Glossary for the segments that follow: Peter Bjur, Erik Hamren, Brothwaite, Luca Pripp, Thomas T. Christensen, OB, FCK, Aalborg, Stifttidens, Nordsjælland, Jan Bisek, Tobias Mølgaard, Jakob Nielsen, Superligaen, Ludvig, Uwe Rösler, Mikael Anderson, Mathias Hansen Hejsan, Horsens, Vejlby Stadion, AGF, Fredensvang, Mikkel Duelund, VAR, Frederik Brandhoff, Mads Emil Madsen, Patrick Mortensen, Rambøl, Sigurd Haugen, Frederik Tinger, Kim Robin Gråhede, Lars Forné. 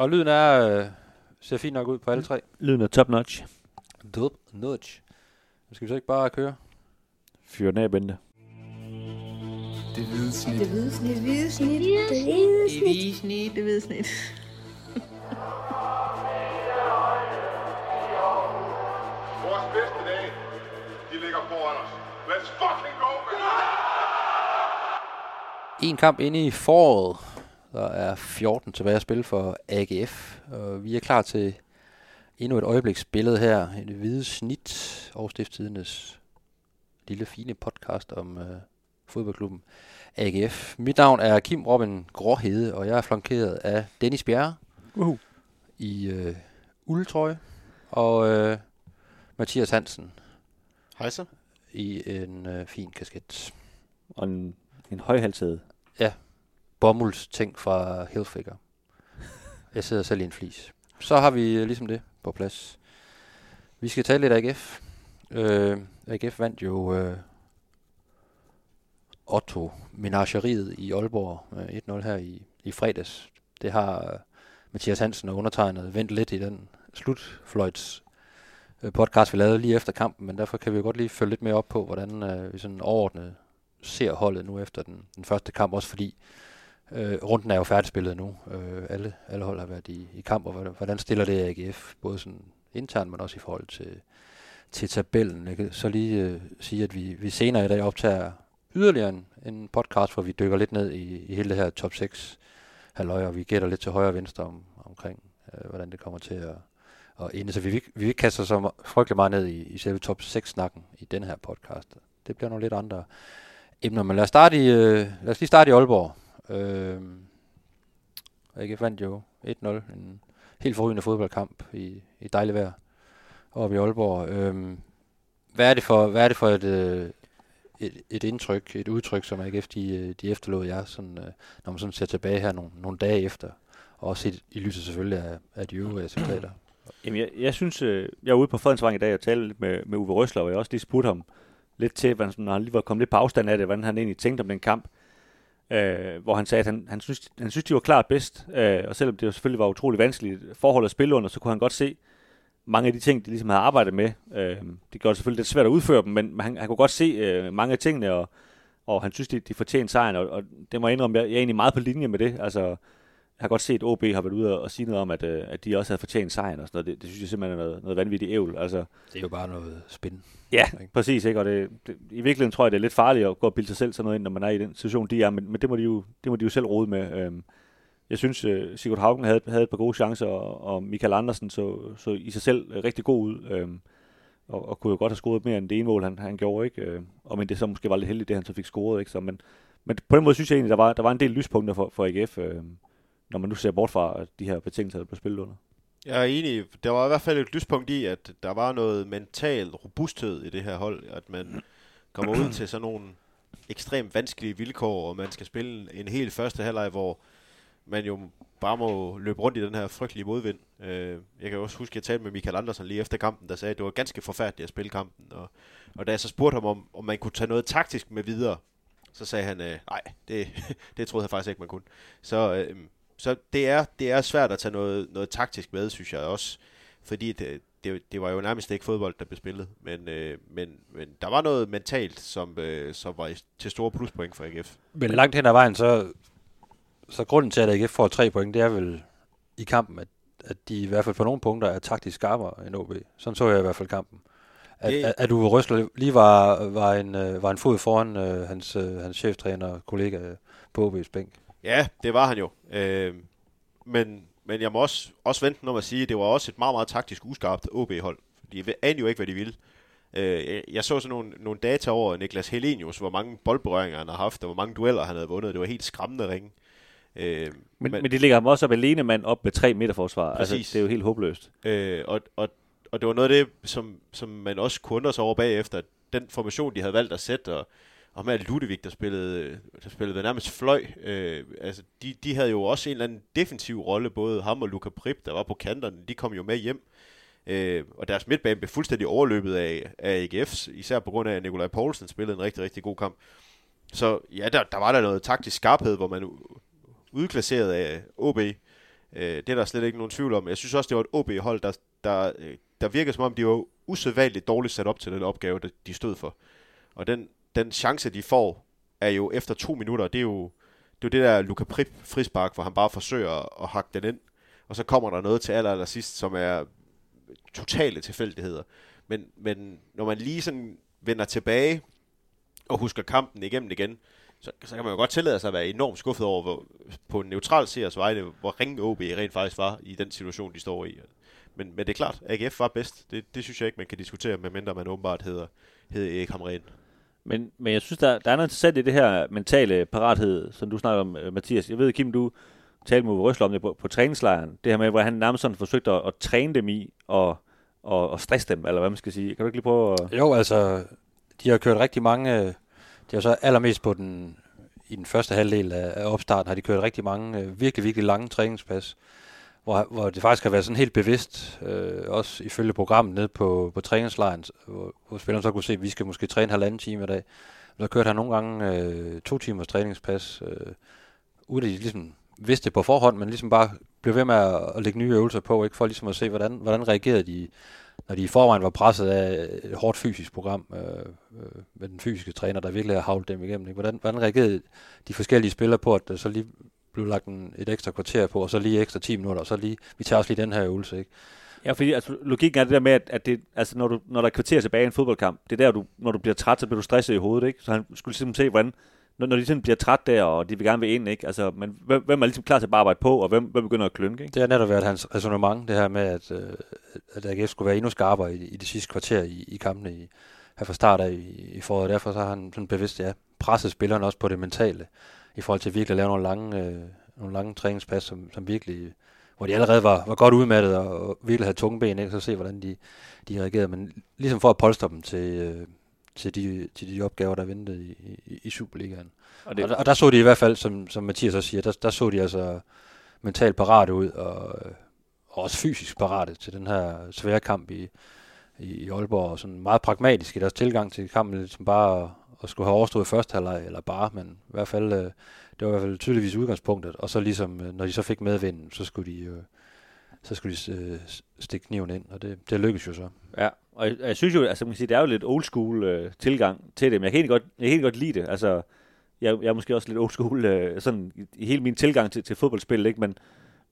Og lyden er, ser fint nok ud på alle tre. Lyden er top-notch. Top-notch. Skal vi så ikke bare køre? Fyr den af, Bente. Det hvide snit. Det hvide snit. Det hvide snit. Det hvide snit. Det hvide snit. Det hvide snit. Vores bedste dage, de ligger foran os. Let's fucking go, man! En kamp inde i foråret. Der er 14 tilbage at spille for AGF. Og vi er klar til endnu et øjebliksbillede her. Et hvide snit over Stifttidens lille fine podcast om fodboldklubben AGF. Mit navn er Kim Robin Gråhede, og jeg er flankeret af Dennis Bjerre i uldtrøje, og Mathias Hansen Hejsan i en fin kasket. Og en højhalsede. Ja, bomuldsting fra Hilfiger. Jeg sidder selv i en flis. Så har vi ligesom det på plads. Vi skal tale lidt af AGF. AGF vandt jo Otto Menageriet i Aalborg 1-0 her i fredags. Det har Mathias Hansen og undertegnet vendt lidt i den slutfløjts podcast, vi lavede lige efter kampen, men derfor kan vi jo godt lige følge lidt mere op på, hvordan vi sådan overordnet ser holdet nu efter den første kamp, også fordi runden er jo færdigspillet nu. Alle hold har været i kamp, og hvordan stiller det AGF, både sådan internt, men også i forhold til tabellen. Jeg kan så lige sige, at vi senere i dag optager yderligere en podcast, hvor vi dykker lidt ned i hele det her top 6 halvøj, og vi gætter lidt til højre og venstre omkring, hvordan det kommer til at ende. Så vi ikke kaster så frygtelig meget ned i selve top 6-snakken i den her podcast. Det bliver nogle lidt andre emner, men lad os lige starte i Aalborg. AGF vandt jo 1-0, en helt forrygende fodboldkamp i dejligt vejr oppe i Aalborg. Hvad er det for et indtryk, et udtryk, som AGF de efterlod jer, sådan, når man sådan ser tilbage her nogle dage efter, og også i lyset selvfølgelig af de øvrige resultater? Jamen, jeg synes, jeg var ude på Fredensvang i dag og talte lidt med Uwe Røsler, og jeg også lige spurgte ham lidt til, hvordan, når han lige var kommet lidt på afstand af det, hvordan han egentlig tænkte om den kamp, hvor han sagde, at han synes, de var klart bedst, og selvom det jo selvfølgelig var utrolig vanskeligt forhold at spille under, så kunne han godt se mange af de ting, de ligesom havde arbejdet med. Det gjorde selvfølgelig lidt svært at udføre dem, men han kunne godt se mange af tingene, og han synes, de fortjente sejren, og det må jeg indrømme, jeg er egentlig meget på linje med det. Altså, jeg har godt set, at OB har været ude og sige noget om, at de også havde fortjent sejren og sådan noget. Det synes jeg simpelthen er noget vanvittigt ævl. Altså, det er jo bare noget spin. Ja, ikke? Præcis. Ikke? Og det, i virkeligheden tror jeg, det er lidt farligt at gå og bilde sig selv sådan noget ind, når man er i den situation, de er, men det må de jo selv rode med. Jeg synes, Sigurd Haugen havde et par gode chancer, og Mikael Anderson så i sig selv rigtig god ud, og kunne jo godt have scoret mere end det ene mål, han gjorde, ikke? Og men det så måske var lidt heldigt, det han så fik scoret, ikke? Så, men på den måde synes jeg egentlig, der var en del lyspunkter for AGF, når man nu ser bort fra de her betingelser, der blev spillet under. Jeg er enig. Der var i hvert fald et lyspunkt i, at der var noget mental robusthed i det her hold, at man kommer ud til sådan nogle ekstremt vanskelige vilkår, og man skal spille en helt første halvleg, hvor man jo bare må løbe rundt i den her frygtelige modvind. Jeg kan også huske, at jeg talte med Mikael Anderson lige efter kampen, der sagde, at det var ganske forfærdeligt at spille kampen. Og da jeg så spurgte ham, om man kunne tage noget taktisk med videre, så sagde han, nej, det troede jeg faktisk ikke, man kunne. Så det er svært at tage noget taktisk med, synes jeg også. Fordi det var jo nærmest ikke fodbold, der blev spillet. Men der var noget mentalt, som var til store pluspoint for AGF. Men langt hen ad vejen, så grunden til, at AGF får 3 point, det er vel i kampen, at de i hvert fald på nogle punkter er taktisk skarpere end OB. Sådan så jeg i hvert fald kampen. At Uwe Rösler lige var en fod foran hans cheftræner og kollega på OB's bænk. Ja, det var han jo. Men jeg må også vente om at sige, at det var også et meget, meget taktisk uskarpt OB-hold. De anede jo ikke, hvad de ville. Jeg så sådan nogle data over Nicklas Helenius, hvor mange boldberøringer han har haft, og hvor mange dueller han havde vundet. Det var helt skræmmende ringe. Men det ligger ham også op alene mand op med 3 meterforsvar. Altså, det er jo helt håbløst. Og det var noget af det, som man også kunne undre sig over bagefter. Den formation, de havde valgt at sætte, og med Ludvig, der spillede ved nærmest fløj. Altså, de havde jo også en eller anden defensiv rolle, både ham og Luca Pripp, der var på kanterne. De kom jo med hjem. Og deres midtbane blev fuldstændig overløbet af AGF's, især på grund af, at Nicolai Poulsen spillede en rigtig, rigtig god kamp. Så ja, der var der noget taktisk skarphed, hvor man udklasseret af OB, Det er der slet ikke nogen tvivl om. Jeg synes også, det var et OB-hold, der virkede som om, de var usædvanligt dårligt sat op til den opgave, de stod for. Og den chance, de får, er jo efter 2 minutter, det er jo det der Luca Pripp frispark, hvor han bare forsøger at hakke den ind. Og så kommer der noget til allersidst, som er totale tilfældigheder. Men når man lige sådan vender tilbage og husker kampen igennem igen, så kan man jo godt tillade sig at være enormt skuffet over, på en neutral Sears vegne, hvor ringe OB rent faktisk var i den situation, de står i. Men det er klart, AGF var bedst. Det synes jeg ikke, man kan diskutere, medmindre man åbenbart hed Erik Hamren. Men jeg synes, der er noget interessant i det her mentale parathed, som du snakker om, Mathias. Jeg ved, Kim, du talte med Uwe Rösler om det på træningslejren. Det her med, hvor han nærmest sådan forsøgte at træne dem i og stresse dem, eller hvad man skal sige. Kan du ikke lige prøve at... Jo, altså, de har kørt rigtig mange... Det er så allermest i den første halvdel af opstarten, har de kørt rigtig mange virkelig, virkelig lange træningspas, hvor det faktisk har været sådan helt bevidst, også ifølge programmet nede på træningslejren, hvor spillerne så kunne se, at vi skal måske træne 1,5 time i dag. Så kørte han nogle gange 2 timers træningspas, uden at de ligesom vidste det på forhånd, men ligesom bare blev ved med at lægge nye øvelser på, ikke, for ligesom at se, hvordan reagerede de, når de i forvejen var presset af et hårdt fysisk program med den fysiske træner, der virkelig har havlet dem igennem. Ikke? Hvordan reagerede de forskellige spillere på, at så lige blev lagt et ekstra kvarter på, og så lige ekstra 10 minutter, og så lige, vi tager også lige den her øvelse, ikke? Ja, fordi altså, logikken er det der med, at det, altså, når der er kvarter tilbage i en fodboldkamp, det er der, når du bliver træt, så bliver du stresset i hovedet, ikke? Så han skulle simpelthen se, hvordan... Når de sådan bliver træt der, og de vil gerne vil ind, ikke? Altså, men hvem er ligesom klar til at bare arbejde på, og hvem begynder at klønke, ikke? Det har netop været hans resonemang, det her med, at AGF skulle være endnu skarpere i det sidste kvarter i kampene her fra start af i foråret. Derfor så har han sådan bevidst, ja, presset spillerne også på det mentale, i forhold til virkelig at lave nogle lange træningspas, som virkelig, hvor de allerede var godt udmattet, og virkelig havde tunge ben, ikke? Så se, hvordan de reagerede, men ligesom for at polstre dem til de opgaver, der ventede i Superligaen. Og der så de i hvert fald, som Mathias også siger, der så de altså mentalt parate ud, og også fysisk parate til den her svære kamp i Aalborg, og sådan meget pragmatisk i deres tilgang til kampen, ligesom bare at skulle have overstået første halvleg eller bare, men i hvert fald, det var i hvert fald tydeligvis udgangspunktet, og så ligesom, når de så fik medvinden, så skulle de stikke kniven ind, og det lykkedes jo så. Ja, og jeg synes jo, altså man kan sige, det er jo lidt old school tilgang til det, men jeg kan helt godt lide det. Altså, jeg er måske også lidt old school sådan i hele min tilgang til fodboldspil, ikke?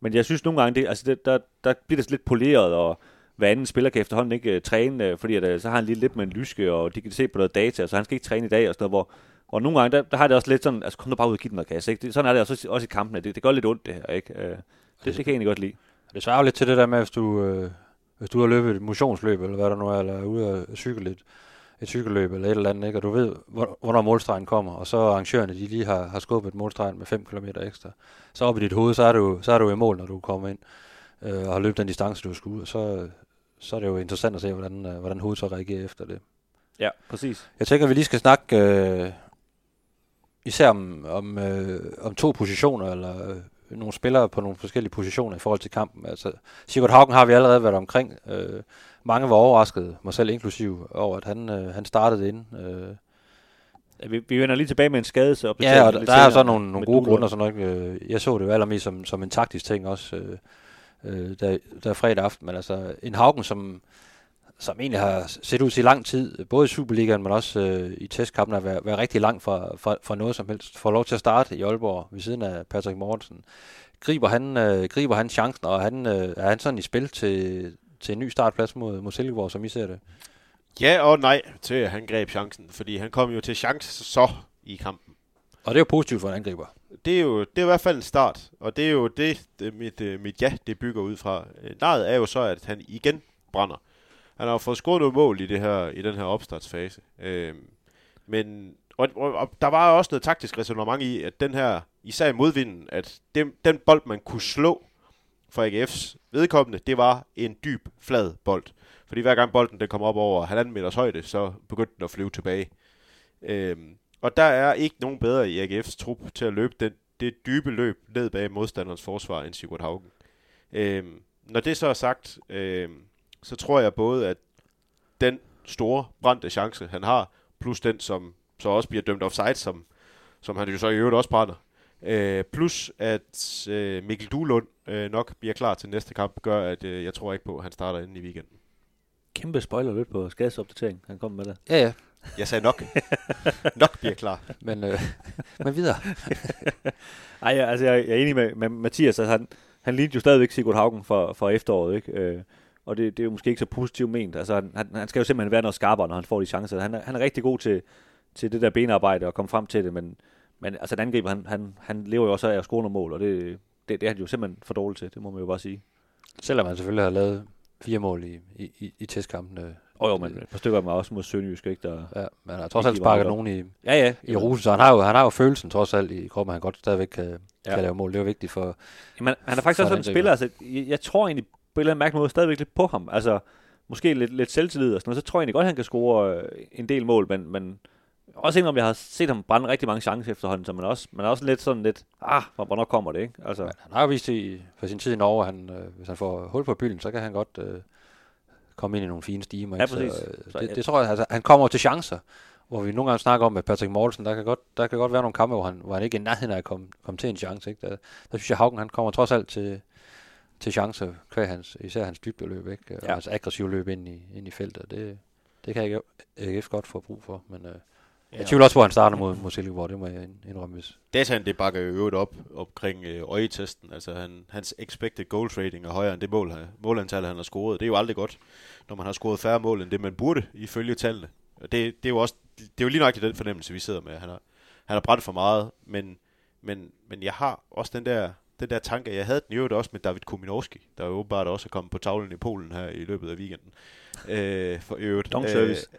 Men jeg synes nogle gange, der bliver det lidt poleret, og hver anden spiller kan efterhånden ikke træne, fordi at, så har han lige lidt med en lyske, og de kan se på noget data, så han skal ikke træne i dag, og sådan noget, og nogle gange, der har det også lidt sådan, altså kom nu bare ud og give den noget gas, ikke? Sådan er det også i kampen, det gør lidt ondt det her, ikke? Det kan jeg egentlig godt lide. Det svarer jo lidt til det der med, hvis du har løbet et motionsløb, eller hvad der nu er, eller er ude at cykle et cykelløb, eller et eller andet, ikke? Og du ved, hvornår målstregen kommer, og så arrangørerne, de lige har skubbet målstregen med 5 km ekstra. Så op i dit hoved, så er du i mål, når du kommer ind og har løbet den distance, du skal ud, og så er det jo interessant at se, hvordan hovedet så reagerer efter det. Ja, præcis. Jeg tænker, vi lige skal snakke især om to positioner, eller... nogle spillere på nogle forskellige positioner i forhold til kampen. Altså, Sigurd Haugen har vi allerede været omkring. Mange var overraskede, mig selv inklusiv, over at han startede ind. Vi vender lige tilbage med en skade. Ja, og der er så nogle gode grunde. Sådan noget. Jeg så det jo allermest som en taktisk ting også, der fredag aften. Men altså, en Haugen, som egentlig har set ud til lang tid, både i Superligaen, men også i testkampen, at være rigtig langt fra noget som helst. Får lov til at starte i Aalborg ved siden af Patrick Mortensen. Griber han chancen, og er han sådan i spil til en ny startplads mod Silkeborg, som I ser det? Ja og nej til, at han greb chancen, fordi han kom jo til chance så i kampen. Og det er jo positivt for en angriber. Det er jo i hvert fald en start, og det er jo det mit ja, det bygger ud fra. Nejet er jo så, at han igen brænder. Han har fået scoret noget mål i den her opstartsfase. Men der var også noget taktisk ræsonnement i, at den her, især i modvinden, at den bold, man kunne slå for AGF's vedkommende, det var en dyb, flad bold. Fordi hver gang bolden den kom op over 1,5 meters højde, så begyndte den at flyve tilbage. Og der er ikke nogen bedre i AGF's trup til at løbe det dybe løb ned bag modstanderens forsvar end Sigurd Haugen. Når det så er sagt... så tror jeg både, at den store brændte chance, han har, plus den, som så også bliver dømt offside, som han jo så i øvrigt også brænder, Plus at Mikkel Duelund nok bliver klar til næste kamp, gør at jeg tror ikke på, at han starter inden i weekenden. Kæmpe spoiler lidt på skadesopdatering, han kom med der. Ja, ja. Jeg sagde nok. Nok bliver klar. Men videre. Ej, ja, altså jeg er enig med Mathias, altså, han lignede jo stadigvæk Sigurd Haugen for efteråret, ikke? Og det er jo måske ikke så positivt ment. Altså han skal jo simpelthen være noget skarpere, når han får de chancer. Han er rigtig god til det der benarbejde og komme frem til det, men altså den angriber, han lever jo også af at score nogle mål, og det er han jo simpelthen for dårlig til, det må man jo bare sige. Selvom han selvfølgelig har lavet 4 mål i testkampene. Jo, men et par stykker mig også mod Sønderjysk, ikke? Der, ja, men han har trods alt sparket nogen i rusen, så han har jo følelsen trods alt i kroppen, han godt stadigvæk kan lave mål. Det er jo vigtigt for... Jamen, han er faktisk også sådan en spiller, altså jeg tror egentlig på en eller anden mærkelig måde stadigvæk lidt på ham, altså måske lidt selvtillid og sådan noget, så tror jeg egentlig godt, han kan score en del mål, men også indrømme, jeg har set ham brænde rigtig mange chancer efterhånden, så man er også lidt, hvornår kommer det, ikke? Altså. Han har jo vist for sin tid i Norge, han, hvis han får hul på bylden, så kan han godt komme ind i nogle fine stimer. Ja, præcis. Det tror jeg, altså, han kommer til chancer, hvor vi nogle gange snakker om, at Patrick Mortensen, der kan godt være nogle kampe, hvor han ikke i nærheden er kommet til en chance, ikke? Der synes jeg, Haugen, han kommer trods alt til chancer, især hans dybdeløb, ikke? Ja. Og hans aggressive løb ind i feltet, det kan AGF godt få brug for, men... Ja. Jeg tvivler også, hvor han starter mod Silkeborg, det må jeg indrømme. Dataen, det bakker jo øvrigt op omkring øjetesten. Altså hans expected goals rating er højere end det målantal, han har scoret. Det er jo aldrig godt, når man har scoret færre mål, end det man burde, ifølge tallene. Og det er jo også, det er jo lige nøjagtigt den fornemmelse, vi sidder med. Han har brændt for meget, men jeg har også den der tanke, jeg havde den i øvrigt også med David Kumenowski, der jo åbenbart også er kommet på tavlen i Polen her i løbet af weekenden. For øvrigt.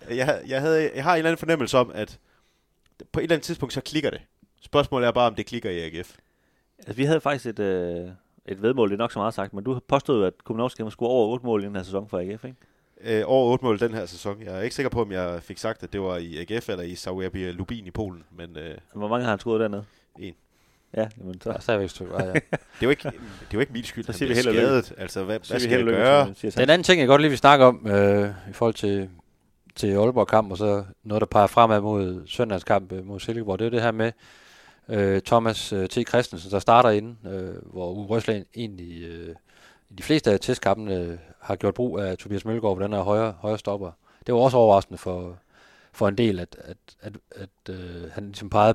Jeg har en eller anden fornemmelse om, at på et eller andet tidspunkt, så klikker det. Spørgsmålet er bare, om det klikker i AGF. Altså, vi havde faktisk et vedmål, det er nok så meget sagt, men du påstod, at Kumenowski må score over 8 mål i den her sæson for AGF, ikke? Over 8 mål den her sæson. Jeg er ikke sikker på, om jeg fik sagt, at det var i AGF eller i Sauerbia Lubin i Polen. Men, hvor mange har han scoret dernede? 1. Ja, men så er jeg ikke ja. Det er jo ikke min skyld, så siger vi heller skadet. Altså, hvad skal jeg gøre? Den anden ting, jeg godt lige vil snakke om, i forhold til Aalborg-kamp, og så noget, der peger fremad mod søndagskamp mod Silkeborg, det er det her med Thomas T. Christensen, der starter inden, hvor Uwe Rösler egentlig i de fleste af testkampene har gjort brug af Tobias Mølgaard på den her højre stopper. Det var også overraskende for en del, at han ligesom pegede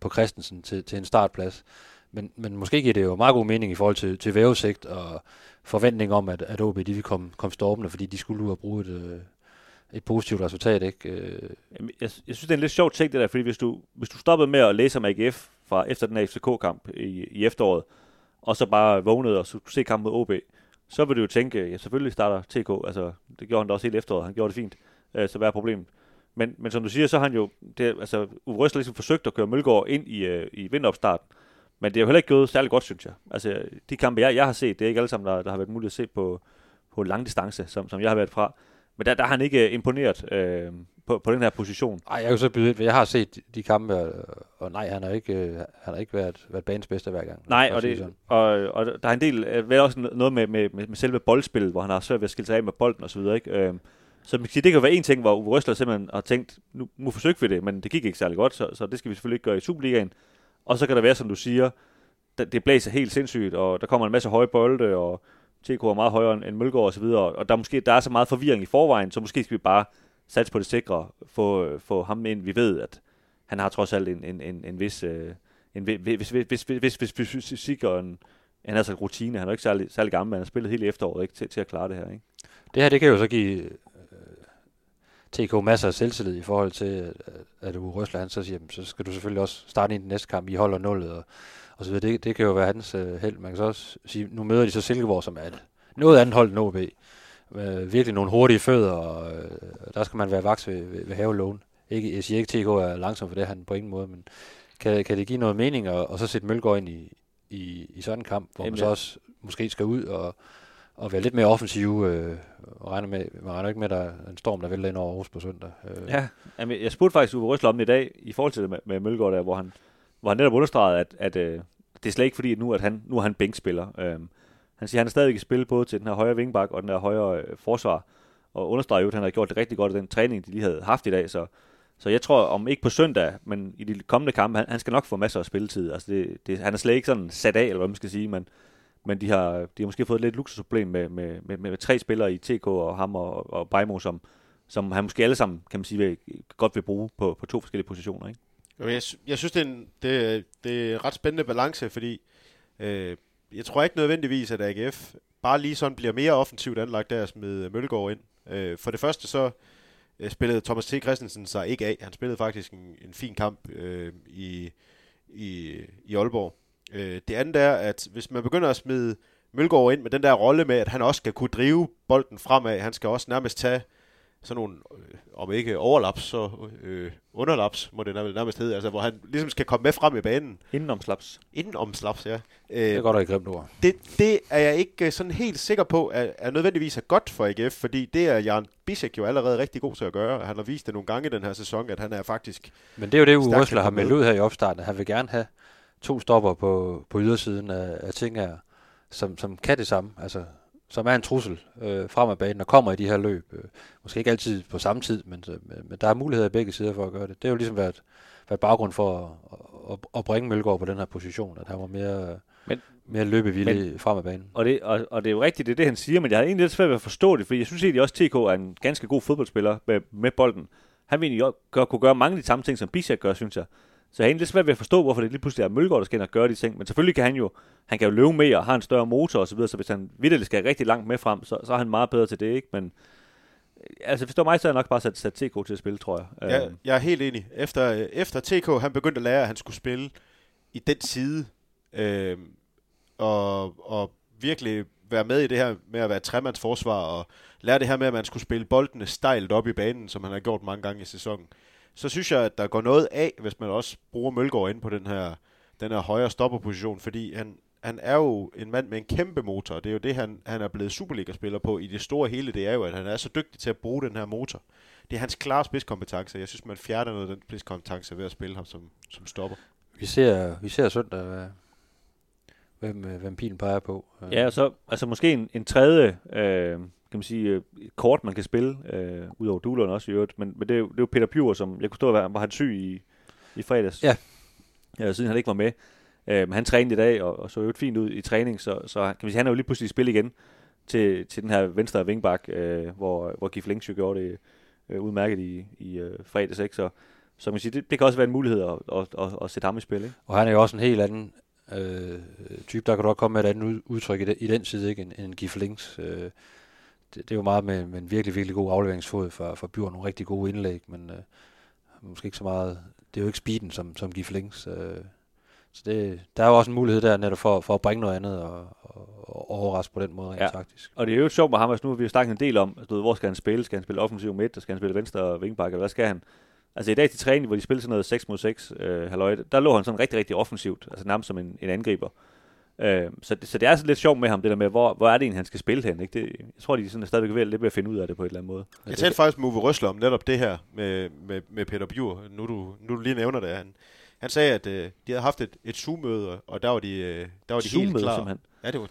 på Christensen til en startplads. Men måske giver det jo meget god mening i forhold til vævesigt og forventning om, at OB de vil komme stormende, fordi de skulle ud og bruge et positivt resultat, ikke? Jamen, jeg synes, det er en lidt sjov ting, det der, fordi hvis du stoppede med at læse om AGF fra efter den her FCK-kamp i efteråret, og så bare vågnede og skulle se kampen mod OB, så ville du jo tænke, ja, selvfølgelig starter TK, altså det gjorde han da også hele efteråret, han gjorde det fint, så hvad er problemet? Men som du siger, så har han jo, altså Uwe Rösler ligesom forsøgt at køre Mølgaard ind i vinteropstarten, men det er jo heller ikke gået særlig godt, synes jeg. Altså de kampe, jeg har set, det er ikke alle sammen, der har været muligt at se på lang distance, som jeg har været fra. Men der har han ikke imponeret på den her position. Nej, jeg kan så byde ind, for jeg har set de kampe, og nej, han har ikke været banens bedste hver gang. Nej, og der er en del, vel også noget med selve boldspillet, hvor han har svært ved at skille sig af med bolden osv., ikke? Så man kan sige, det kan være en ting, hvor Uwe Rösler simpelthen har tænkt, nu forsøgte vi det, men det gik ikke særlig godt, så det skal vi selvfølgelig ikke gøre i Superligaen. Og så kan der være, som du siger, det blæser helt sindssygt, og der kommer en masse høje bolde, og TK er meget højere end Mølgaard osv., og der er så meget forvirring i forvejen, så måske skal vi bare satse på det sikre, få ham ind. Vi ved, at han har trods alt en vis fysik og en altså rutine. Han er jo ikke særlig gammel, men han har spillet hele efteråret, ikke, til at klare det her, ikke? Det her, det kan jo så give... TK masser af selvtillid i forhold til, at Uwe Rösler, han så siger, så skal du selvfølgelig også starte ind i den næste kamp, I holder nullet og så videre. Det kan jo være hans held. Man kan så også sige, nu møder de så Silkeborg, som er noget andet hold end OB. Virkelig nogle hurtige fødder, og der skal man være vaks ved havelån. Jeg siger ikke, TK er langsom for det, han på ingen måde, men kan det give noget mening, og så sætte Mølgaard ind i sådan en kamp, hvor man så også måske skal ud og være lidt mere offensive, og regner ikke med, at der er en storm, der vælter ind over Aarhus på søndag. Ja, jamen, jeg spurgte faktisk Uwe Rösler om i dag, i forhold til det med Mølgaard der, hvor han netop understregede, at det er slet ikke fordi, at nu er han bænkspiller. Han siger, at han er stadig i spil både til den her højre vingbak og den her højre forsvar, og understreger jo, at han har gjort det rigtig godt i den træning, de lige havde haft i dag, så Så jeg tror, om ikke på søndag, men i de kommende kampe, han skal nok få masser af spilletid. Altså han er slet ikke sådan sat af, eller hvad man skal sige, men de har måske fået et lidt luksusproblem med tre spillere i TK og ham og Bejmo, som han måske alle sammen, kan man sige, godt vil bruge på to forskellige positioner, ikke? Jeg synes, det er en ret spændende balance, fordi jeg tror ikke nødvendigvis, at AGF bare lige sådan bliver mere offensivt anlagt der med Mølgaard ind. For det første så spillede Thomas T. Christensen sig ikke af. Han spillede faktisk en fin kamp i Aalborg. Det andet er, at hvis man begynder at smide Mølgaard ind med den der rolle med, at han også skal kunne drive bolden fremad, han skal også nærmest tage sådan nogle, om ikke overlaps, så underlaps, må det nærmest hedde, altså hvor han ligesom skal komme med frem i banen. Indenomslaps. Indenomslaps, ja. Det er godt, at I grimt ord. Det er jeg ikke sådan helt sikker på, er nødvendigvis er godt for AGF, fordi det er Jan Bisek jo allerede rigtig god til at gøre, og han har vist det nogle gange i den her sæson, at han er faktisk... Men det er jo det, Uwe Røsler har meldt ud her i opstarten, han vil gerne have to stopper på ydersiden af ting her, som kan det samme, altså... som er en trussel frem af banen og kommer i de her løb. Måske ikke altid på samme tid, men der er muligheder i begge sider for at gøre det. Det har jo ligesom været baggrund for at bringe Mølgaard på den her position, at han var mere løbevillig frem af banen. Og det er jo rigtigt, det er det, han siger, men jeg har egentlig lidt svært ved at forstå det, fordi jeg synes egentlig også, at TK er en ganske god fodboldspiller med bolden. Han vil egentlig kunne gøre mange af de samme ting, som Bisek gør, synes jeg. Så jeg har egentlig lidt svært ved at forstå, hvorfor det lige pludselig er Mølgaard, der skal ind og gøre de ting. Men selvfølgelig kan han kan jo løbe mere og har en større motor osv., så hvis han vitterligt skal rigtig langt med frem, så er han meget bedre til det, ikke? Men altså, forstår mig, så er han nok bare sat TK til at spille, tror jeg. Ja, jeg er helt enig. Efter TK, han begyndte at lære, at han skulle spille i den side, og virkelig være med i det her med at være tremandsforsvar, og lære det her med, at man skulle spille boldene stejlt op i banen, som han har gjort mange gange i sæsonen. Så synes jeg, at der går noget af, hvis man også bruger Mølgaard ind på den her højre stopperposition, fordi han er jo en mand med en kæmpe motor. Det er jo det, han er blevet Superliga-spiller på i det store hele. Det er jo, at han er så dygtig til at bruge den her motor. Det er hans klare spidskompetence. Jeg synes, man fjerner noget af den spidskompetence ved at spille ham som stopper. Vi ser søndag, hvem pilen peger på. Ja, og så altså måske en tredje... kan man sige, kort man kan spille, udover Duelund også i øvrigt, men det er jo Peter Bjur, som jeg kunne stå, var han syg i fredags, siden han ikke var med. Men han trænede i dag, og så øvrigt fint ud i træning, så kan man sige, han er jo lige pludselig i spil igen til den her venstre vingbak, hvor Gif Links jo gjorde det udmærket i fredags, ikke? Så kan man sige, det kan også være en mulighed at sætte ham i spil, ikke? Og han er jo også en helt anden type, der kan du også komme med et andet udtryk i den side, ikke? En Gif Links, det er jo meget med en virkelig, virkelig god afleveringsfod for Bjørn, nogle rigtig gode indlæg, men måske ikke så meget. Det er jo ikke speeden, som giver flings. Så der er jo også en mulighed der netop for at bringe noget andet og overraske på den måde rent taktisk. Og det er jo sjovt med ham, altså nu har vi jo snakket en del om, hvor skal han spille? Skal han spille offensiv midt? Skal han spille venstre vingbakke? Hvad skal han? Altså i dag til træning, hvor de spillede sådan noget 6-mod-6, der lå han sådan rigtig, rigtig offensivt, altså nærmest som en angriber. Så det er altså lidt sjovt med ham, det der med, hvor er det han skal spille hen, ikke? Det, jeg tror, de sådan er stadigvæk ved lidt ved at finde ud af det på en eller anden måde. Jeg talte faktisk med Uwe Rösler om netop det her med Peter Bjur, nu du lige nævner det. Han sagde, at de havde haft et Zoom-møde, og der var de helt klar. Simpelthen. Ja, det var,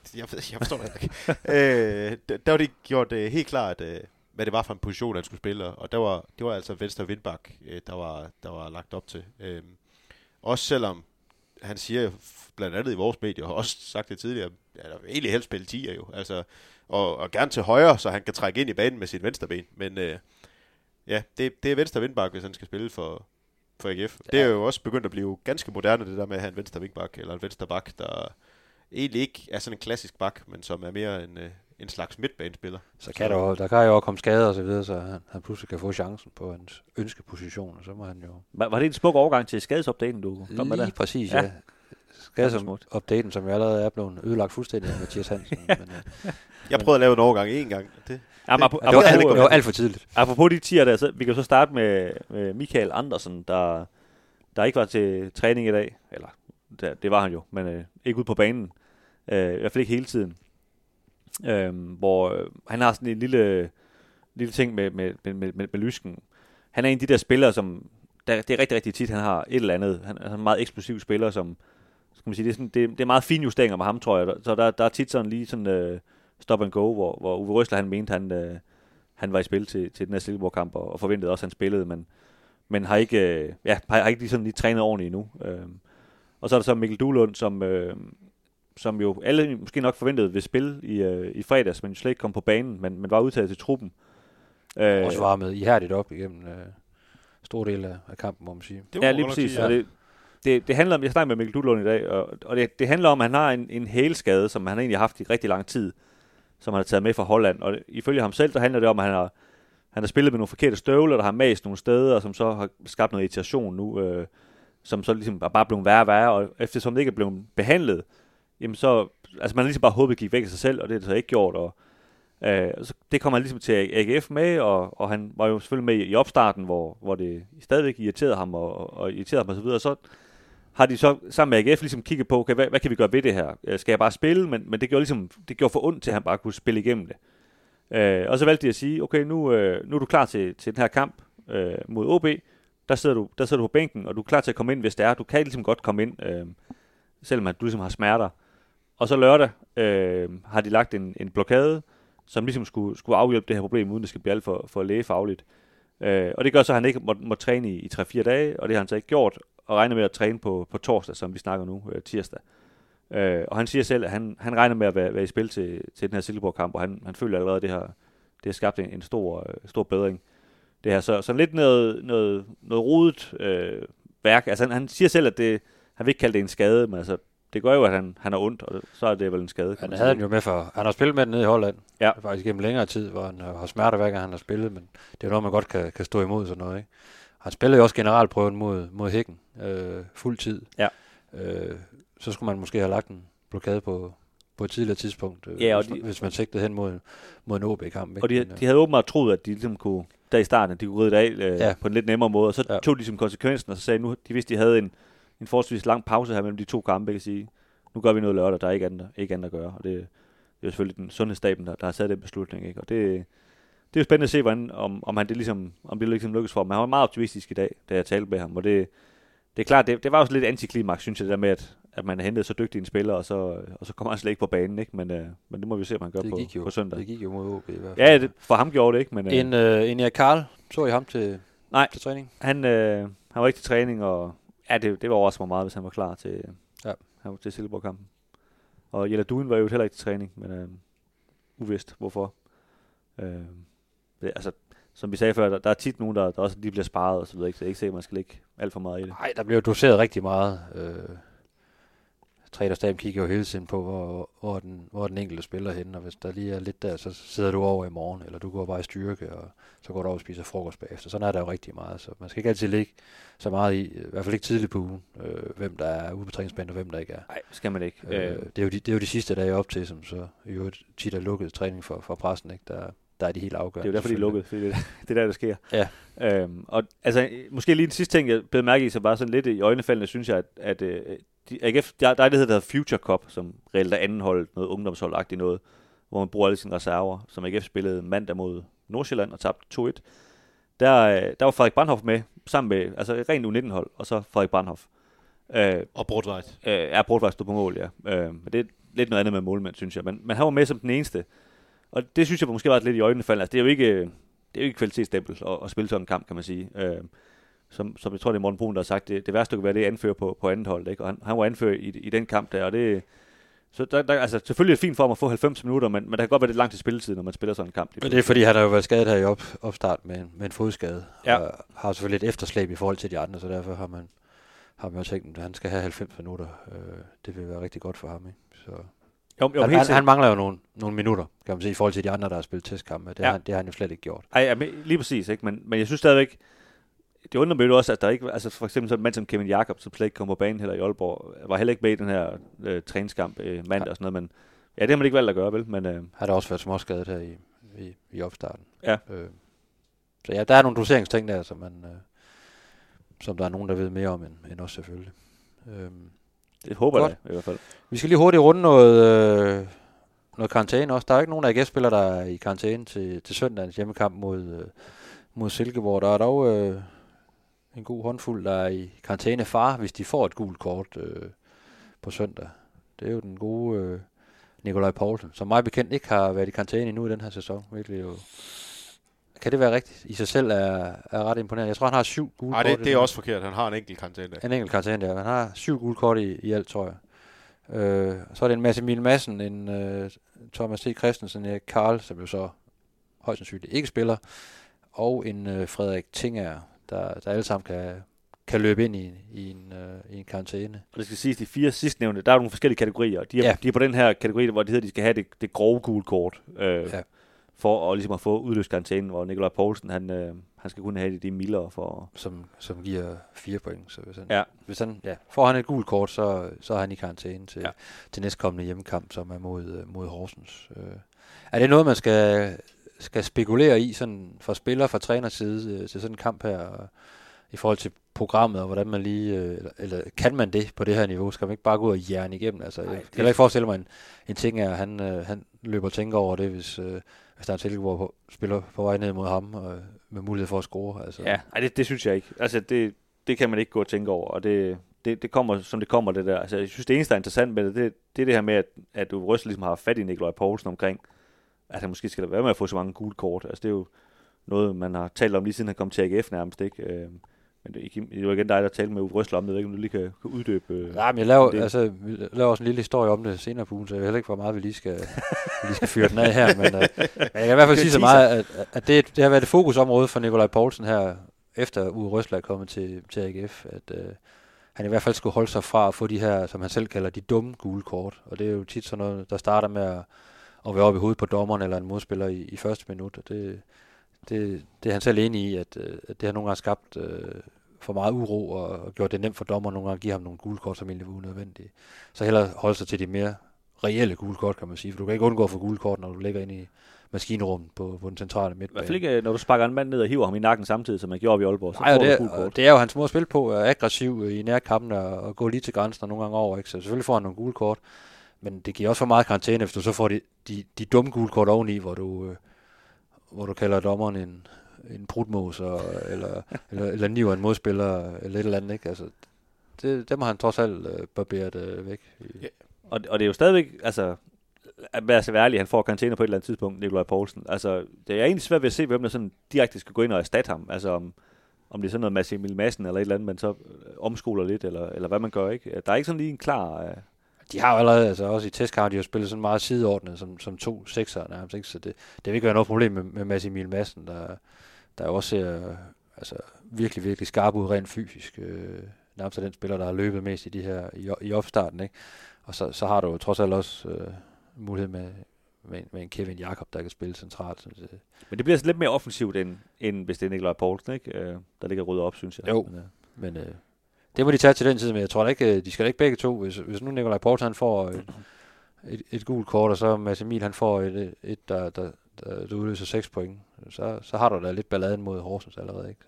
jeg forstår det ikke. Der var de gjort helt klart, hvad det var for en position, han skulle spille, og det var altså venstre vindbak, der var lagt op til. Også selvom han siger blandt andet i vores medier, og har også sagt det tidligere, at han egentlig helst spille 10'er jo, altså, og gerne til højre, så han kan trække ind i banen med sit venstre ben. Men det er venstre vindbak, hvis han skal spille for AGF. Ja. Det er jo også begyndt at blive ganske moderne, det der med at have en venstre vindbak, eller en venstre bak, der egentlig ikke er sådan en klassisk bak, men som er mere en slags midtbanespiller. Så kan der kan jo også komme skader og så videre, så han pludselig kan få chancen på hans ønskeposition, og så må han jo... Var det en smuk overgang til skadesopdateringen, du kom med der? Lige præcis, ja. Skadesopdateringen, som jeg allerede er blevet ødelagt fuldstændig af Mathias Hansen. Ja. Men, jeg prøvede at lave en overgang én gang. Det var alt for tidligt. Apropos de 10'er der, så vi kan så starte med Mikael Anderson, der ikke var til træning i dag. Eller, det var han jo, men ikke ude på banen. I hvert fald ikke hele tiden. Hvor han har sådan en lille ting med lysken. Han er en af de der spillere, som det er rigtig, rigtig tit, han har et eller andet. Han er en meget eksplosiv spiller, som skal man sige, det er meget finjusteringer med ham, tror jeg. Så der er tit sådan lige sådan stop and go, hvor Uwe Rösler, han mente, han var i spil til den her Silkeborg-kamp, og forventede også, han spillede, men men har ikke, har ikke lige sådan lige trænet ordentligt endnu. Og så er der så Mikkel Duelund, som jo alle måske nok forventede vil spille i fredags, men slet ikke kom på banen, men var udtaget til truppen. Og svarmede ihærdigt op igennem store dele af kampen, må man sige. Ja, lige præcis. Ja. Det handler om, jeg snakker med Mikkel Duelund i dag, og det handler om, at han har en hælskade, som han egentlig har haft i rigtig lang tid, som han har taget med fra Holland. Og ifølge ham selv, der handler det om, at han har spillet med nogle forkerte støvler, der har mast nogle steder, og som så har skabt noget irritation nu, som så ligesom er bare blevet værre og værre, og eftersom det ikke er blevet behandlet, jamen så, altså man har ligesom bare håbet, at det gik væk af sig selv, og det er det så ikke gjort, og så det kom han ligesom til AGF med, og han var jo selvfølgelig med i opstarten, hvor det stadigvæk irriterede ham, og irriterede ham og så videre, og så har de så sammen med AGF ligesom kigget på, okay, hvad kan vi gøre ved det her? Skal jeg bare spille? Men det gjorde ligesom, det gjorde for ondt til, at han bare kunne spille igennem det. Og så valgte de at sige, okay, nu er du klar til den her kamp mod OB, der sidder du på bænken, og du er klar til at komme ind, hvis det er. Du kan ligesom godt komme ind, selvom du ligesom har smerter. Og så lørdag har de lagt en blokade, som ligesom skulle afhjælpe det her problem, uden det skal blive alt for lægefagligt. Og det gør så, at han ikke må træne i 3-4 dage, og det har han så ikke gjort, og regner med at træne på torsdag, som vi snakker nu, tirsdag. Og han siger selv, at han regner med at være i spil til den her Silkeborg-kamp, og han føler allerede, at det har skabt en stor bedring. Det her så lidt noget rodet værk. Altså han siger selv, at det, han vil ikke kalde det en skade, men altså, det gør jo, at han er ondt, og så er det vel en skade. Han havde den jo med for. Han har spillet med den nede i Holland. Ja. Faktisk gennem længere tid, hvor han har smerter hver gang han har spillet, men det er noget, man godt kan stå imod sådan noget, ikke? Han spillede jo også generalprøven mod Hækken fuld tid. Ja. Så skulle man måske have lagt en blokade på et tidligere tidspunkt, ja, hvis man sigtede hen mod en OB-kamp. Og de havde åbenbart troet, at de ligesom kunne, der i starten, at de kunne ride det af på en lidt nemmere måde, og så tog de som konsekvensen, og så sagde nu, de vidste, de havde en forholdsvis lang pause her mellem de to kampe, kan sige, nu gør vi noget lørdag, der er ikke andet at gøre, og det er selvfølgelig den sundhedsstaben, der har sat den beslutning, ikke? Og det er jo spændende at se, hvordan, om det ligesom lykkes for ham. Han var meget optimistisk i dag, da jeg talte med ham, og det er klart, det var også lidt antiklimaks, synes jeg, der med, at man hentede så dygtig en spiller, og så kommer han slet ikke på banen, ikke? Men det må vi se, om han gør på søndag. Det gik jo mod OB i hvert fald. Ja, for ham gjorde det ikke, men... En Erik Karl, så I ham til træning? Han var ikke til træning, og ja, det var overraskende meget, hvis han var klar til Silkeborg-kampen. Og Jella Duen var jo heller ikke til træning, men uvist hvorfor. Altså... Som vi sagde før, der er tit nogen, der også lige bliver sparet og så videre, ikke? Så jeg ikke se, man skal lægge alt for meget i det. Nej, der bliver doseret rigtig meget. Trænerstaben kigger jo hele tiden på, hvor den enkelte spiller henne, og hvis der lige er lidt der, så sidder du over i morgen, eller du går bare i styrke, og så går du over og spiser frokost bagefter. Sådan er der jo rigtig meget, så man skal ikke altid lægge så meget i hvert fald ikke tidligt på ugen, hvem der er ude på træningsbanen, og hvem der ikke er. Nej, skal man ikke. Det er jo de sidste dage op til, som så jo tit er lukket træning for pressen, ikke? Der er de helt afgørende. Det er jo derfor, de er lukket, fordi det er der sker. Ja. Og altså, måske lige den sidste ting, jeg blev mærke i, så var sådan lidt i øjnefaldene, synes jeg, at AGF, der er det, der hedder Future Cup, som reelt er anden hold, noget ungdomsholdagtigt noget, hvor man bruger alle sine reserver, som AGF spillede mandag mod Nordsjælland og tabte 2-1. Der var Frederik Brandhoff med, sammen med, altså rent U19-hold, og så Frederik Brandhoff. Og Brothwaite. Ja, Brothwaite stod på mål, ja. Men det er lidt noget andet med målmænd, synes jeg. Men han var med som den eneste. Og det synes jeg måske var lidt i øjnefaldene. Altså, det er jo ikke kvalitetsstempel at spille sådan en kamp, kan man sige. Som jeg tror, det er Morten Brun, der har sagt, det værste kunne være, det er anfører på andet hold. Ikke? Og han var anfører i den kamp der, og det... Så der, altså, selvfølgelig er det fint for ham at få 90 minutter, men der kan godt være lidt langt til spilletid, når man spiller sådan en kamp. Det er fordi, han har jo været skadet her i opstart med en fodskade, ja. Og har selvfølgelig et efterslæb i forhold til de andre, så derfor har man jo tænkt, at han skal have 90 minutter. Det vil være rigtig godt for ham, ikke? Så... Han mangler jo nogle minutter, kan man sige, i forhold til de andre, der har spillet testkampe. Det har han jo slet ikke gjort. Nej, lige præcis, ikke? Men jeg synes stadigvæk, det undrer mig jo også, at der ikke, altså for eksempel sådan en mand som Kevin Jacobs, som slet ikke kom på banen heller i Aalborg, var heller ikke med i den her træningskamp mandag og sådan noget, men ja, det har man ikke valgt at gøre, vel? Men har der også været småskadet her i opstarten. Ja. Så ja, der er nogle doseringsting der, som der er nogen, der ved mere om end os selvfølgelig. Det håber godt. Jeg i hvert fald. Vi skal lige hurtigt runde noget karantæne også. Der er jo ikke nogen af AGF-spillere, der er i karantæne til søndagens hjemmekamp mod Silkeborg. Der er dog en god håndfuld, der er i karantæne far, hvis de får et gult kort på søndag. Det er jo den gode Nicolai Poulsen, som mig bekendt ikke har været i karantæne endnu i den her sæson. Virkelig jo Kan det være rigtigt? I sig selv er ret imponerende. Jeg tror, han har 7 gule kort. Nej, det er også forkert. Han har en enkelt karantæne. En enkelt karantæne, ja. Han har 7 gule kort i alt, tror jeg. Så er det en Mads Emil Madsen, en Thomas T. Christensen, en Karl, som jo så højst sandsynligt ikke spiller, og en Frederik Tinger, der alle sammen kan løbe ind i en karantæne. Og det skal siges, de 4 sidstnævnte, der er nogle forskellige kategorier. De er på den her kategori, hvor det hedder, de skal have det grove gule kort. For at, ligesom at få udløst karantænen, hvor Nicolai Poulsen, han skal kunne have det mildere for... Som giver 4 point. Så hvis han får han et gult kort, så er han i karantæne til næstkommende hjemmekamp, som er mod Horsens. Er det noget, man skal spekulere i sådan fra spiller, fra træners side til sådan en kamp her, i forhold til programmet, og hvordan man lige... Eller kan man det på det her niveau? Skal man ikke bare gå ud og hjerne igennem? Altså, jeg kan ikke forestille mig en ting, at han løber og tænker over det, hvis der er en Silkeborg spiller på vej ned mod ham, og med mulighed for at score. Altså. Ja, det synes jeg ikke. Altså, det kan man ikke gå og tænke over, og det kommer, som det kommer, det der. Altså, jeg synes, det eneste, der er interessant med det er det her med, at Uwe Rösler ligesom har haft fat i Nicolai Poulsen omkring, at han måske skal lade være med at få så mange gule kort. Altså, det er jo noget, man har talt om lige siden han kom til AGF nærmest, ikke? Men det var igen dig, der talte med Uwe Rösler om det. Jeg ved ikke, om du lige kan uddybe... Nej, men jeg laver også en lille historie om det senere på ugen, så jeg ved heller ikke, hvor meget vi lige skal fyre den af her. Men jeg kan i hvert fald sige så meget, at det har været et fokusområde for Nicolai Poulsen her, efter Uwe Rösler er kommet til AGF, at han i hvert fald skulle holde sig fra at få de her, som han selv kalder, de dumme gule kort. Og det er jo tit sådan noget, der starter med at være oppe i hovedet på dommeren eller en modspiller i første minut, og det er han selv enig i, at det har nogle gange skabt for meget uro og gjort det nemt for dommer nogle gange at give ham nogle gule kort, som egentlig var unødvendige. Så hellere holde sig til de mere reelle gule kort, kan man sige. For du kan ikke undgå at få gule kort, når du ligger inde i maskinrummet på den centrale midtbane. I hvert fald ikke, når du sparker en mand ned og hiver ham i nakken samtidig, som man gjorde i Aalborg. Nej, det er jo hans måde at spille på, er aggressiv i nærkampen og gå lige til grænsen og nogle gange over. Ikke? Så selvfølgelig får han nogle gule kort, men det giver også for meget karantæne, hvis du så får de dumme gule kort oveni, hvor du kalder dommeren en prutmås, eller niver en modspiller, eller et eller andet, ikke? Altså, dem har han trods alt barberet væk. Yeah. Og det er jo stadigvæk, altså, at være så værlig, han får karantæne på et eller andet tidspunkt, Nicolai Poulsen. Altså, det er egentlig svært ved at se, hvem der sådan direkte skal gå ind og erstatte ham. Altså, om det er sådan noget Mads Emil Madsen, eller et eller andet, man så omskoler lidt, eller hvad man gør, ikke? Der er ikke sådan lige en klar... De har jo allerede, altså også i testkamp, de har spillet sådan meget sideordnet som 2 sekser nærmest, ikke? Så det vil ikke være noget problem med Mads Emil Madsen, der også ser altså virkelig, virkelig skarp ud rent fysisk. Nærmest er den spiller, der har løbet mest i de her i opstarten, ikke? Og så har du jo trods alt også mulighed med en Kevin Jacobs, der kan spille centralt. Sådan set. Men det bliver altså lidt mere offensivt, end hvis det er Nicolai Poulsen, ikke? Der ligger rydder op, synes jeg. Jo, men... Det må de tage til den tid, men jeg tror ikke, de skal ikke begge to. Hvis nu Nicolai Poulsen får et gult kort, og så Mads Emil, han får et der udløser 6 point, så har du da lidt balladen mod Horsens allerede, ikke?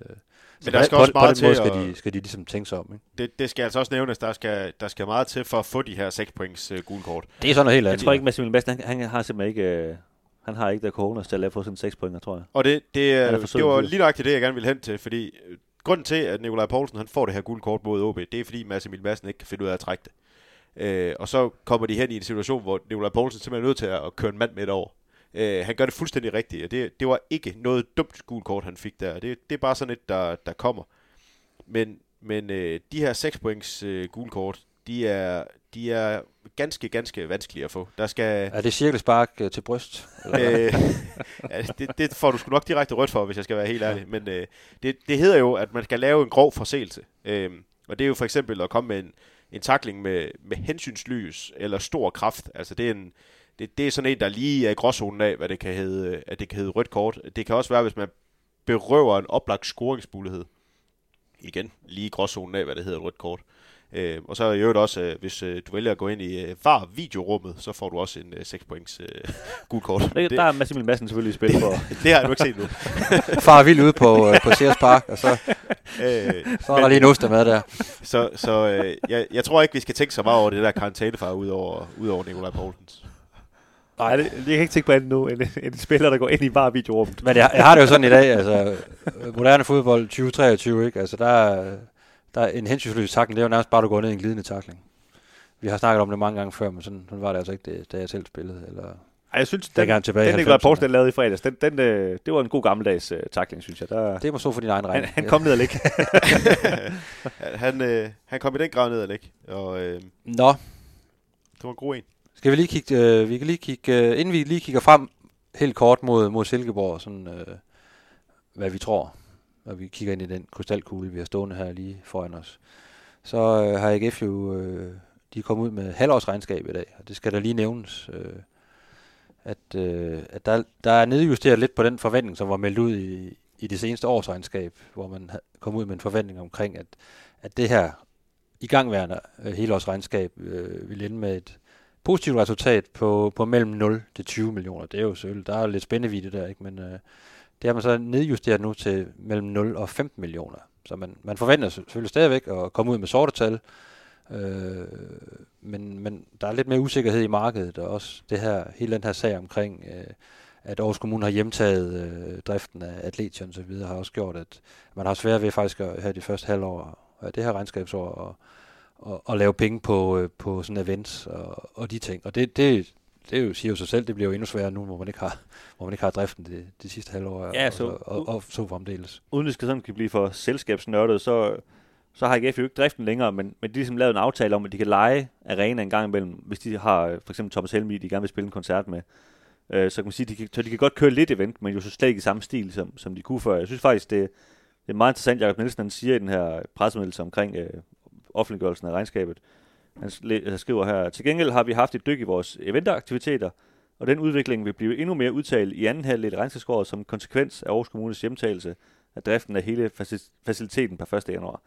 Men der skal også meget til, skal de ligesom tænke sig om, ikke? Det skal altså også nævnes, der skal meget til for at få de her 6 points gule kort. Det er sådan noget helt andet. Jeg tror ikke, Mads Emil Madsen, han har simpelthen ikke... Han har ikke der corona til at få sådan 6 point, tror jeg. Og det var lige nøjagtigt det, jeg gerne ville hen til, fordi... Grunden til, at Nicolai Poulsen han får det her gule kort mod OB, det er fordi Mads Emil Madsen ikke kan finde ud af at trække det. Og så kommer de hen i en situation, hvor Nicolai Poulsen simpelthen er nødt til at køre en mand midt over. Han gør det fuldstændig rigtigt, og det var ikke noget dumt gule kort, han fik der. Det er bare sådan et, der kommer. Men de her 6 points gule kort, de er ganske, ganske vanskelige at få. Der skal... Er det cirkelspark til bryst? Det får du sgu nok direkte rødt for, hvis jeg skal være helt ærlig. Men det hedder jo, at man skal lave en grov forseelse. Og det er jo for eksempel at komme med en tackling med hensynslys eller stor kraft. Altså det er sådan en, der lige er i gråzonen af, hvad det kan hedde, at det kan hedde rødt kort. Det kan også være, hvis man berøver en oplagt scoringsmulighed. Igen, lige i gråzonen af, hvad det hedder rødt kort. Og så i øvrigt også, hvis du vælger at gå ind i VAR-videorummet, så får du også en 6 points gul kort. Der er Mads Emil Madsen selvfølgelig i spil for. Det har jeg nu ikke set nu. Far er vildt ude på Sears Park, og så er der lige en oster med der. Jeg tror ikke, vi skal tænke så meget over det der karantænefar ud over Nicolai Poulsens. Nej, jeg kan ikke tænke på andet nu, en spiller, der går ind i VAR-videorummet. Men jeg har det jo sådan i dag, altså moderne fodbold 2023, ikke? Altså der er en hensynsløs tackling, det er jo nærmest bare, at du går ned i en glidende tackling. Vi har snakket om det mange gange før, men sådan var det altså ikke, da jeg selv spillede, eller Jeg synes, den Nicolai Poulsen, den lavede i fredags, det var en god gammeldags tackling, synes jeg. Der, det var så for din egen regning. Han kom ned og ligge. Han kom i den grav ned og ligge. Nå. Det var en god en. Skal vi lige kigge, inden vi lige kigger frem, helt kort mod Silkeborg, sådan, hvad vi tror, når vi kigger ind i den krystalkugle, vi har stående her lige foran os. Så har AGF jo, de er kommet ud med halvårsregnskab i dag, og det skal der lige nævnes, at der er nedjusteret lidt på den forventning, som var meldt ud i det seneste årsregnskab, hvor man kom ud med en forventning omkring, at det her igangværende helårsregnskab ville ende med et positivt resultat på mellem 0 til 20 millioner. Det er jo selvfølgelig, der er jo lidt spændvidde der, ikke? Men det har man så nedjusteret nu til mellem 0 og 15 millioner. Så man forventer selvfølgelig stadigvæk at komme ud med sorte tal, men der er lidt mere usikkerhed i markedet, og også hele den her sag omkring, at Aarhus Kommune har hjemtaget driften af Atletian og så videre, har også gjort, at man har svært ved faktisk at have de første halvår af det her regnskabsår og lave penge på sådan events og de ting. Og det siger jo sig selv, det bliver jo endnu sværere nu, hvor man ikke har driften de sidste halvår, ja, og så fremdeles. Uden det skal sådan kan blive for selskabsnørdet, så har AGF jo ikke driften længere, men de har ligesom lavet en aftale om, at de kan lege arena en gang imellem, hvis de har for eksempel Thomas Helmi, de gerne vil spille en koncert med. Så kan man sige, de kan godt køre lidt event, men jo så slet ikke i samme stil, som de kunne før. Jeg synes faktisk, det er meget interessant, Jakob Nielsen han siger i den her pressemeddelelse omkring offentliggørelsen af regnskabet. Han skriver her, til gengæld har vi haft et dyk i vores eventaktiviteter, og den udvikling vil blive endnu mere udtalt i anden halvdel af regnskabsåret som konsekvens af Aarhus Kommunes hjemtagelse af driften af hele faciliteten per 1. januar.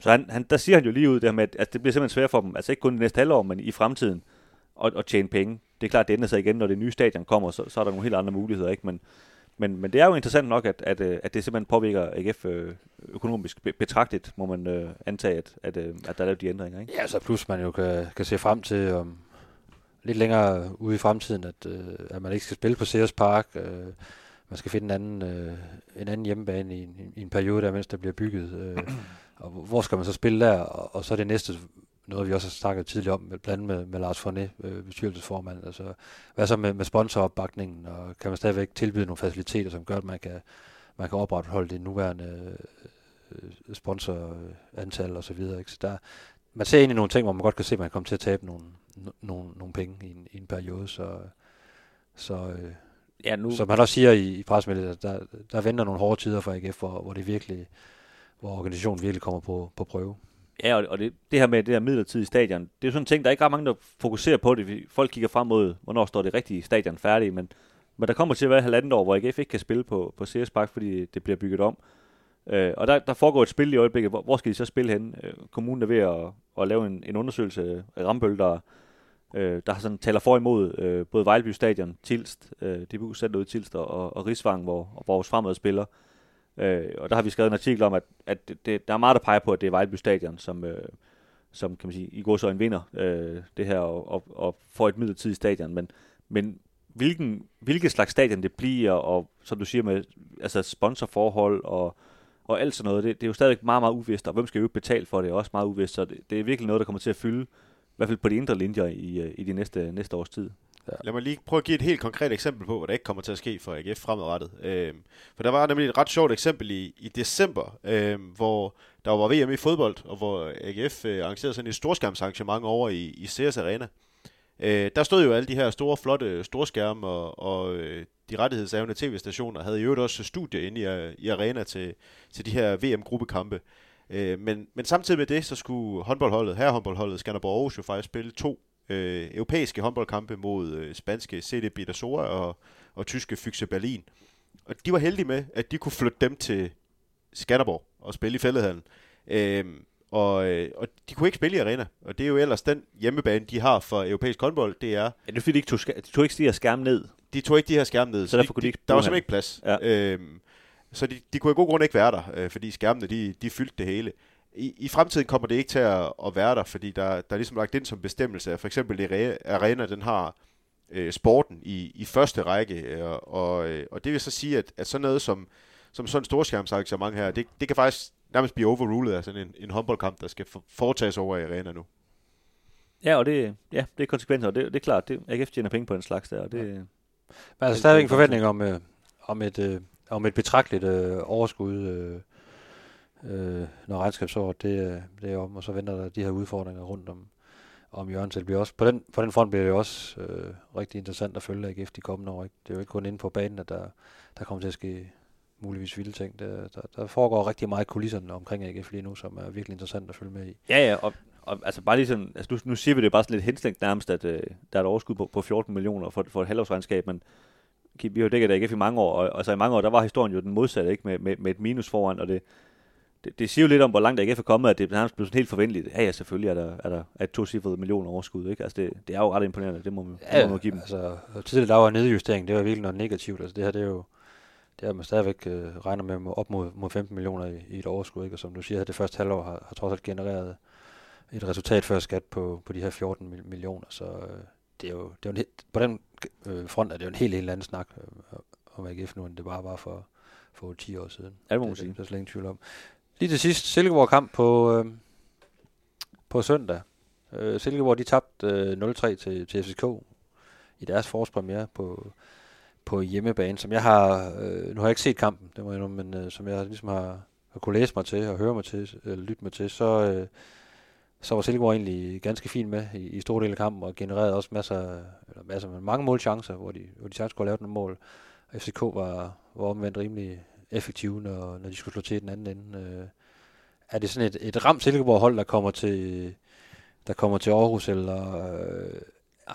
Så der siger han jo lige ud det her med, at det bliver simpelthen svært for dem, altså ikke kun det næste halvår, men i fremtiden, at tjene penge. Det er klart, det ender sig igen, når det nye stadion kommer, så er der nogle helt andre muligheder, ikke? Men det er jo interessant nok, at det simpelthen påvirker AGF økonomisk betragtet, må man antage, at der er lavet de ændringer, ikke? Ja, så plus man jo kan se frem til lidt længere ude i fremtiden, at man ikke skal spille på Sears Park. Man skal finde en anden hjemmebane i en periode, der mens der bliver bygget. Og hvor skal man så spille der? Og så det næste, noget vi også har snakket tidligere om, blandt andet med Lars Forné, bestyrelsesformand. Altså, hvad så med sponsoropbakningen? Og kan man stadigvæk tilbyde nogle faciliteter, som gør, at man kan opretholde det nuværende sponsorantal og så videre. Ikke? Så man ser egentlig nogle ting, hvor man godt kan se, at man kommer til at tabe nogle penge i en periode. Ja, nu. Som han også siger i pressemeddelelsen, der venter nogle hårde tider for AGF, hvor organisationen virkelig kommer på prøve. Ja, og det her med det her midlertidige stadion, det er jo sådan en ting, der er ikke ret mange, der fokuserer på det. Folk kigger frem mod, hvornår står det rigtige stadion færdigt, men der kommer til at være 1,5 år, hvor AGF ikke kan spille på Sears Park, fordi det bliver bygget om. Og der foregår et spil i øjeblikket. Hvor skal de så spille hen? Kommunen er ved at lave en undersøgelse af Rambøl, der sådan taler for imod både Vejlby Stadion, Tilst, DBU Center ude i Tilst og Rigsvang, hvor vores fremad spiller. Og der har vi skrevet en artikel om, at der er meget, der peger på, at det er Vejlby Stadion, som kan man sige, i godsøjne vinder det her og får et midlertidigt stadion. Men hvilket slags stadion det bliver, og som du siger med altså sponsorforhold og alt sådan noget, det er jo stadig meget, meget uvist, og hvem skal jo ikke betale for det, er også meget uvist, så det er virkelig noget, der kommer til at fylde, i hvert fald på de indre linjer i de næste års tid. Ja. Lad mig lige prøve at give et helt konkret eksempel på, hvad der ikke kommer til at ske for AGF fremadrettet. For der var nemlig et ret sjovt eksempel i december, hvor der var VM i fodbold, og hvor AGF arrangerede sådan et storskærmsarrangement over i Sears Arena. Der stod jo alle de her store, flotte storskærme, og de rettighedshavende tv-stationer havde i øvrigt også studier inde i Arena til de her VM-gruppekampe. Men samtidig med det, så skulle herrehåndboldholdet Skanderborg Aarhus jo faktisk spille 2 europæiske håndboldkampe mod spanske CD Bidasoa og tyske Füchse Berlin. Og de var heldige med, at de kunne flytte dem til Skanderborg og spille i Fælledhallen. Og de kunne ikke spille i Arena, og det er jo ellers den hjemmebane, de har for europæisk håndbold, det er... Ja, det er fordi, de tog ikke de her skærme ned. De tog ikke de her skærme ned, så der var simpelthen ikke plads. Ja. Så de kunne i god grund ikke være der, fordi skærmene de fyldte det hele. I fremtiden kommer det ikke til at være der, fordi der er ligesom lagt ind som bestemmelse, at for eksempel Arena, den har sporten i første række, og det vil så sige, at sådan noget som sådan en storskærmsarrangement her, det kan faktisk nærmest blive overrulet af sådan en håndboldkamp, der skal foretages over i Arena nu. Ja, og det, ja, det er konsekvenser, og det er klart, det, AGF tjener penge på den slags der. Og det, ja. Men altså det, stadigvæk en forventning om et betragteligt overskud, når regnskabsåret det er om, og så venter der de her udfordringer rundt om Jørgen. Så det bliver også, på den front bliver det også rigtig interessant at følge AGF de kommende år. Ikke? Det er jo ikke kun inde på banen, at der kommer til at ske muligvis vilde ting. Der foregår rigtig meget kulisserne omkring AGF lige nu, som er virkelig interessant at følge med i. Ja, og altså bare ligesom, altså nu siger vi det bare sådan lidt henslængt nærmest, at der er et overskud på 14 millioner for et halvårsregnskab, men vi har jo dækket AGF i mange år, og altså i mange år, der var historien jo den modsatte, ikke? Med et minus foran, og det siger jo lidt om, hvor langt AGF er kommet, at det nærmest blev sådan helt forventeligt. Ja, selvfølgelig er der et 2-cifret millioner overskud, ikke? Altså det er jo ret imponerende, det må man give dem. Altså tidligere der var nedjustering, det var virkelig noget negativt, altså det her, det er jo det er, man stadigvæk regner med op mod 15 millioner i et overskud, ikke? Og som du siger, at det første halvår har trods alt genereret et resultat før skat på de her 14 millioner, så det er jo på den front er det jo en helt anden snak om AGF nu, end det bare var for 10 år siden. Ja, det må man sige. Det er slet ingen tvivl om. Lige til sidst, Silkeborg kamp på søndag. Silkeborg, de tabte 0-3 til FCK i deres forårspremiere på hjemmebane, som jeg har, nu har jeg ikke set kampen, det må jeg nu, men som jeg ligesom har kunne læse mig til, og høre mig til, lytte mig til, så var Silkeborg egentlig ganske fint med i store dele af kampen, og genererede også mange målchancer, hvor de sagtens kunne have lavet nogle mål. FCK var omvendt rimelig effektive, når de skulle slå til den anden ende. Er det sådan et ramt Silkeborg-hold, der kommer til Aarhus, eller...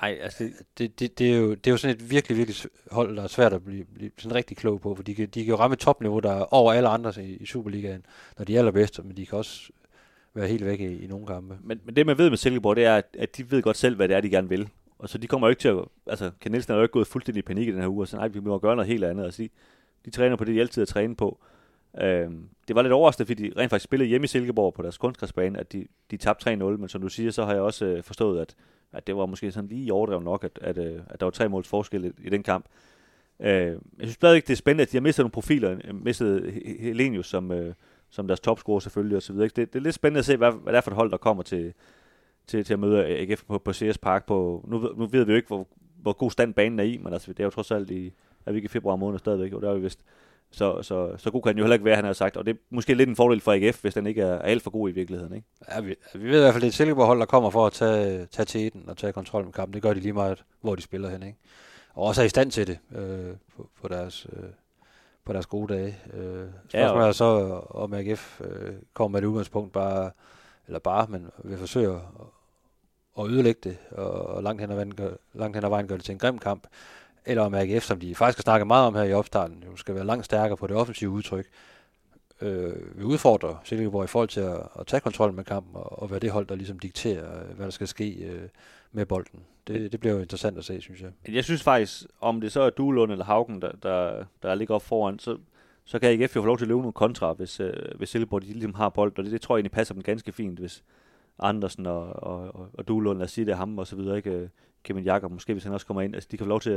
Nej, altså det er jo sådan et virkelig, virkelig hold, der er svært at blive sådan rigtig klog på, for de kan jo ramme et topniveau, der er over alle andre i Superligaen, når de er allerbedste, men de kan også være helt væk i nogle kampe. Men det man ved med Silkeborg, det er, at de ved godt selv, hvad det er, de gerne vil. Og så de kommer jo ikke til at... Altså, Ken Nielsen er jo ikke gået fuldstændig i panik i den her uge, og så nej, vi må gøre noget helt andet. Altså, de træner på det, de altid har trænet på. Det var lidt overraskende, fordi de rent faktisk spillede hjemme i Silkeborg på deres kunstgræsbane, at de tabte 3-0, men som du siger, så har jeg også forstået, at det var måske sådan lige overdrevet nok, at der var 3 måls forskel i den kamp. Jeg synes stadig ikke, det er spændende, at de har mistet nogle profiler. Mistet Helenius som deres topscorer selvfølgelig osv. Det er lidt spændende at se, hvad det er for et hold, der kommer til at møde AGF på Sears Park. Nu ved vi jo ikke, hvor god stand banen er i, men altså, det er jo trods alt er vi ikke i februar måned stadigvæk, og det er jo vist. Så god kan den jo heller ikke være, han har sagt. Og det er måske lidt en fordel for AGF, hvis den ikke er alt for god i virkeligheden, ikke? Ja, vi ved i hvert fald, det er et Silkeborg-hold, der kommer for at tage teten og tage kontrol med kampen. Det gør de lige meget, hvor de spiller hen, ikke? Og også er i stand til det på deres gode dage. Spørgsmålet er så, om AGF kommer med et udgangspunkt men vil forsøge at ødelægge det, og langt hen ad vejen gør det til en grim kamp. Eller om AGF, som de faktisk har snakket meget om her i opstarten, jo skal være langt stærkere på det offensive udtryk. Vi udfordrer Silkeborg i forhold til at tage kontrol med kampen, og være det hold, der ligesom dikterer, hvad der skal ske med bolden. Det bliver jo interessant at se, synes jeg. Jeg synes faktisk, om det så er Duelund eller Haugen, der ligger op foran, så kan AGF jo få lov til at løbe nogle kontra, hvis Silkeborg ligesom har bolden, og det tror jeg egentlig passer dem ganske fint, hvis Andersen og Duelund, lad os sige det er ham og så videre, ikke? Kevin Jacobs måske, hvis han også kommer ind, altså de kan få lov til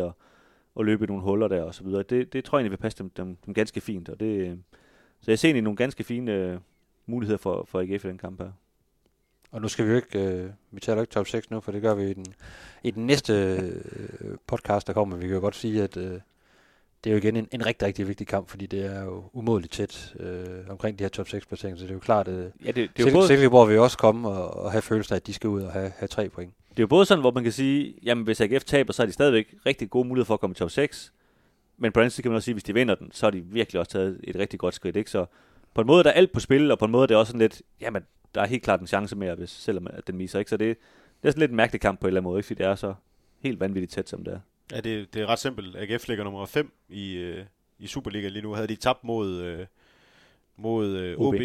at løbe i nogle huller der og så videre. Det tror jeg egentlig vil passe dem ganske fint, og det, så jeg ser egentlig nogle ganske fine muligheder for AGF i den kamp her. Og nu skal vi jo ikke, vi taler ikke top 6 nu, for det gør vi i den næste podcast, der kommer. Vi kan jo godt sige, at det er jo igen en rigtig, rigtig vigtig kamp, fordi det er jo umådeligt tæt omkring de her top 6 placeringer, så det er jo klart, at Silkeborg vil også komme og have følelsen af, at de skal ud og have 3 point. Det er jo både sådan, hvor man kan sige, jamen hvis AGF taber, så er de stadigvæk rigtig gode muligheder for at komme i top 6. Men på den anden side kan man også sige, at hvis de vinder den, så har de virkelig også taget et rigtig godt skridt. Ikke? Så på en måde der er alt på spil, og på en måde der er også sådan lidt, jamen der er helt klart en chance mere, hvis selvom den viser. Ikke? Så det er sådan lidt en mærkelig kamp på en eller anden måde, ikke? Fordi det er så helt vanvittigt tæt, som det er. Ja, det er ret simpelt. AGF ligger nummer 5 i Superliga lige nu. Havde de tabt mod OB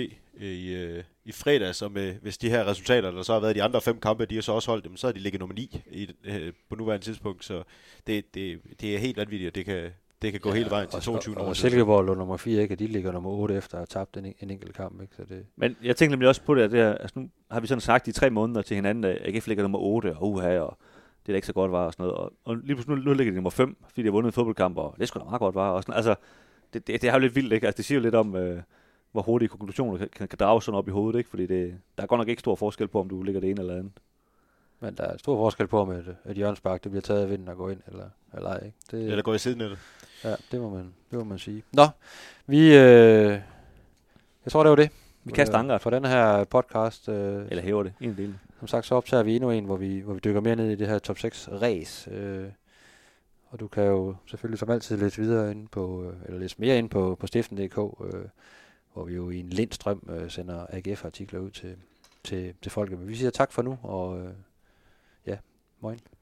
i fredags, og hvis de her resultater, der så har været de andre 5 kampe, de har så også holdt dem, så har de ligget nummer 9 på nuværende tidspunkt. Så det er helt vanvittigt, og det kan gå hele vejen til 22. Og Silkeborg lå nummer 4, ikke? De ligger nummer 8 efter at have tabt en enkelt kamp. Ikke? Så det... Men jeg tænkte nemlig også på det her, altså nu har vi sådan sagt i 3 måneder til hinanden, at AGF ligger nummer 8, og og det er ikke så godt var og sådan noget. Og lige pludselig nu ligger de nummer 5, fordi de har vundet en fodboldkamp, og det skulle da meget godt var. Og sådan, altså, det er jo lidt vildt, ikke? Altså, det siger jo lidt om, hvor hurtige konklusioner kan drage sådan op i hovedet, ikke? Fordi der er godt nok ikke stor forskel på, om du ligger det ene eller andet. Men der er stor forskel på, om et hjørnspark, det bliver taget af vinden og går ind, eller ej. Det, eller går i siden af det. Ja, det må man sige. Nå, jeg tror, det var det. Vi kaster anker for den her podcast. Eller hæver det, en del. Som sagt, så optager vi endnu en, hvor vi dykker mere ned i det her top 6 race. Og du kan jo selvfølgelig som altid læse videre ind på, eller læse mere ind på stiften.dk, hvor vi jo i en lindstrøm sender AGF-artikler ud til folket. Men vi siger tak for nu, og ja, morgen.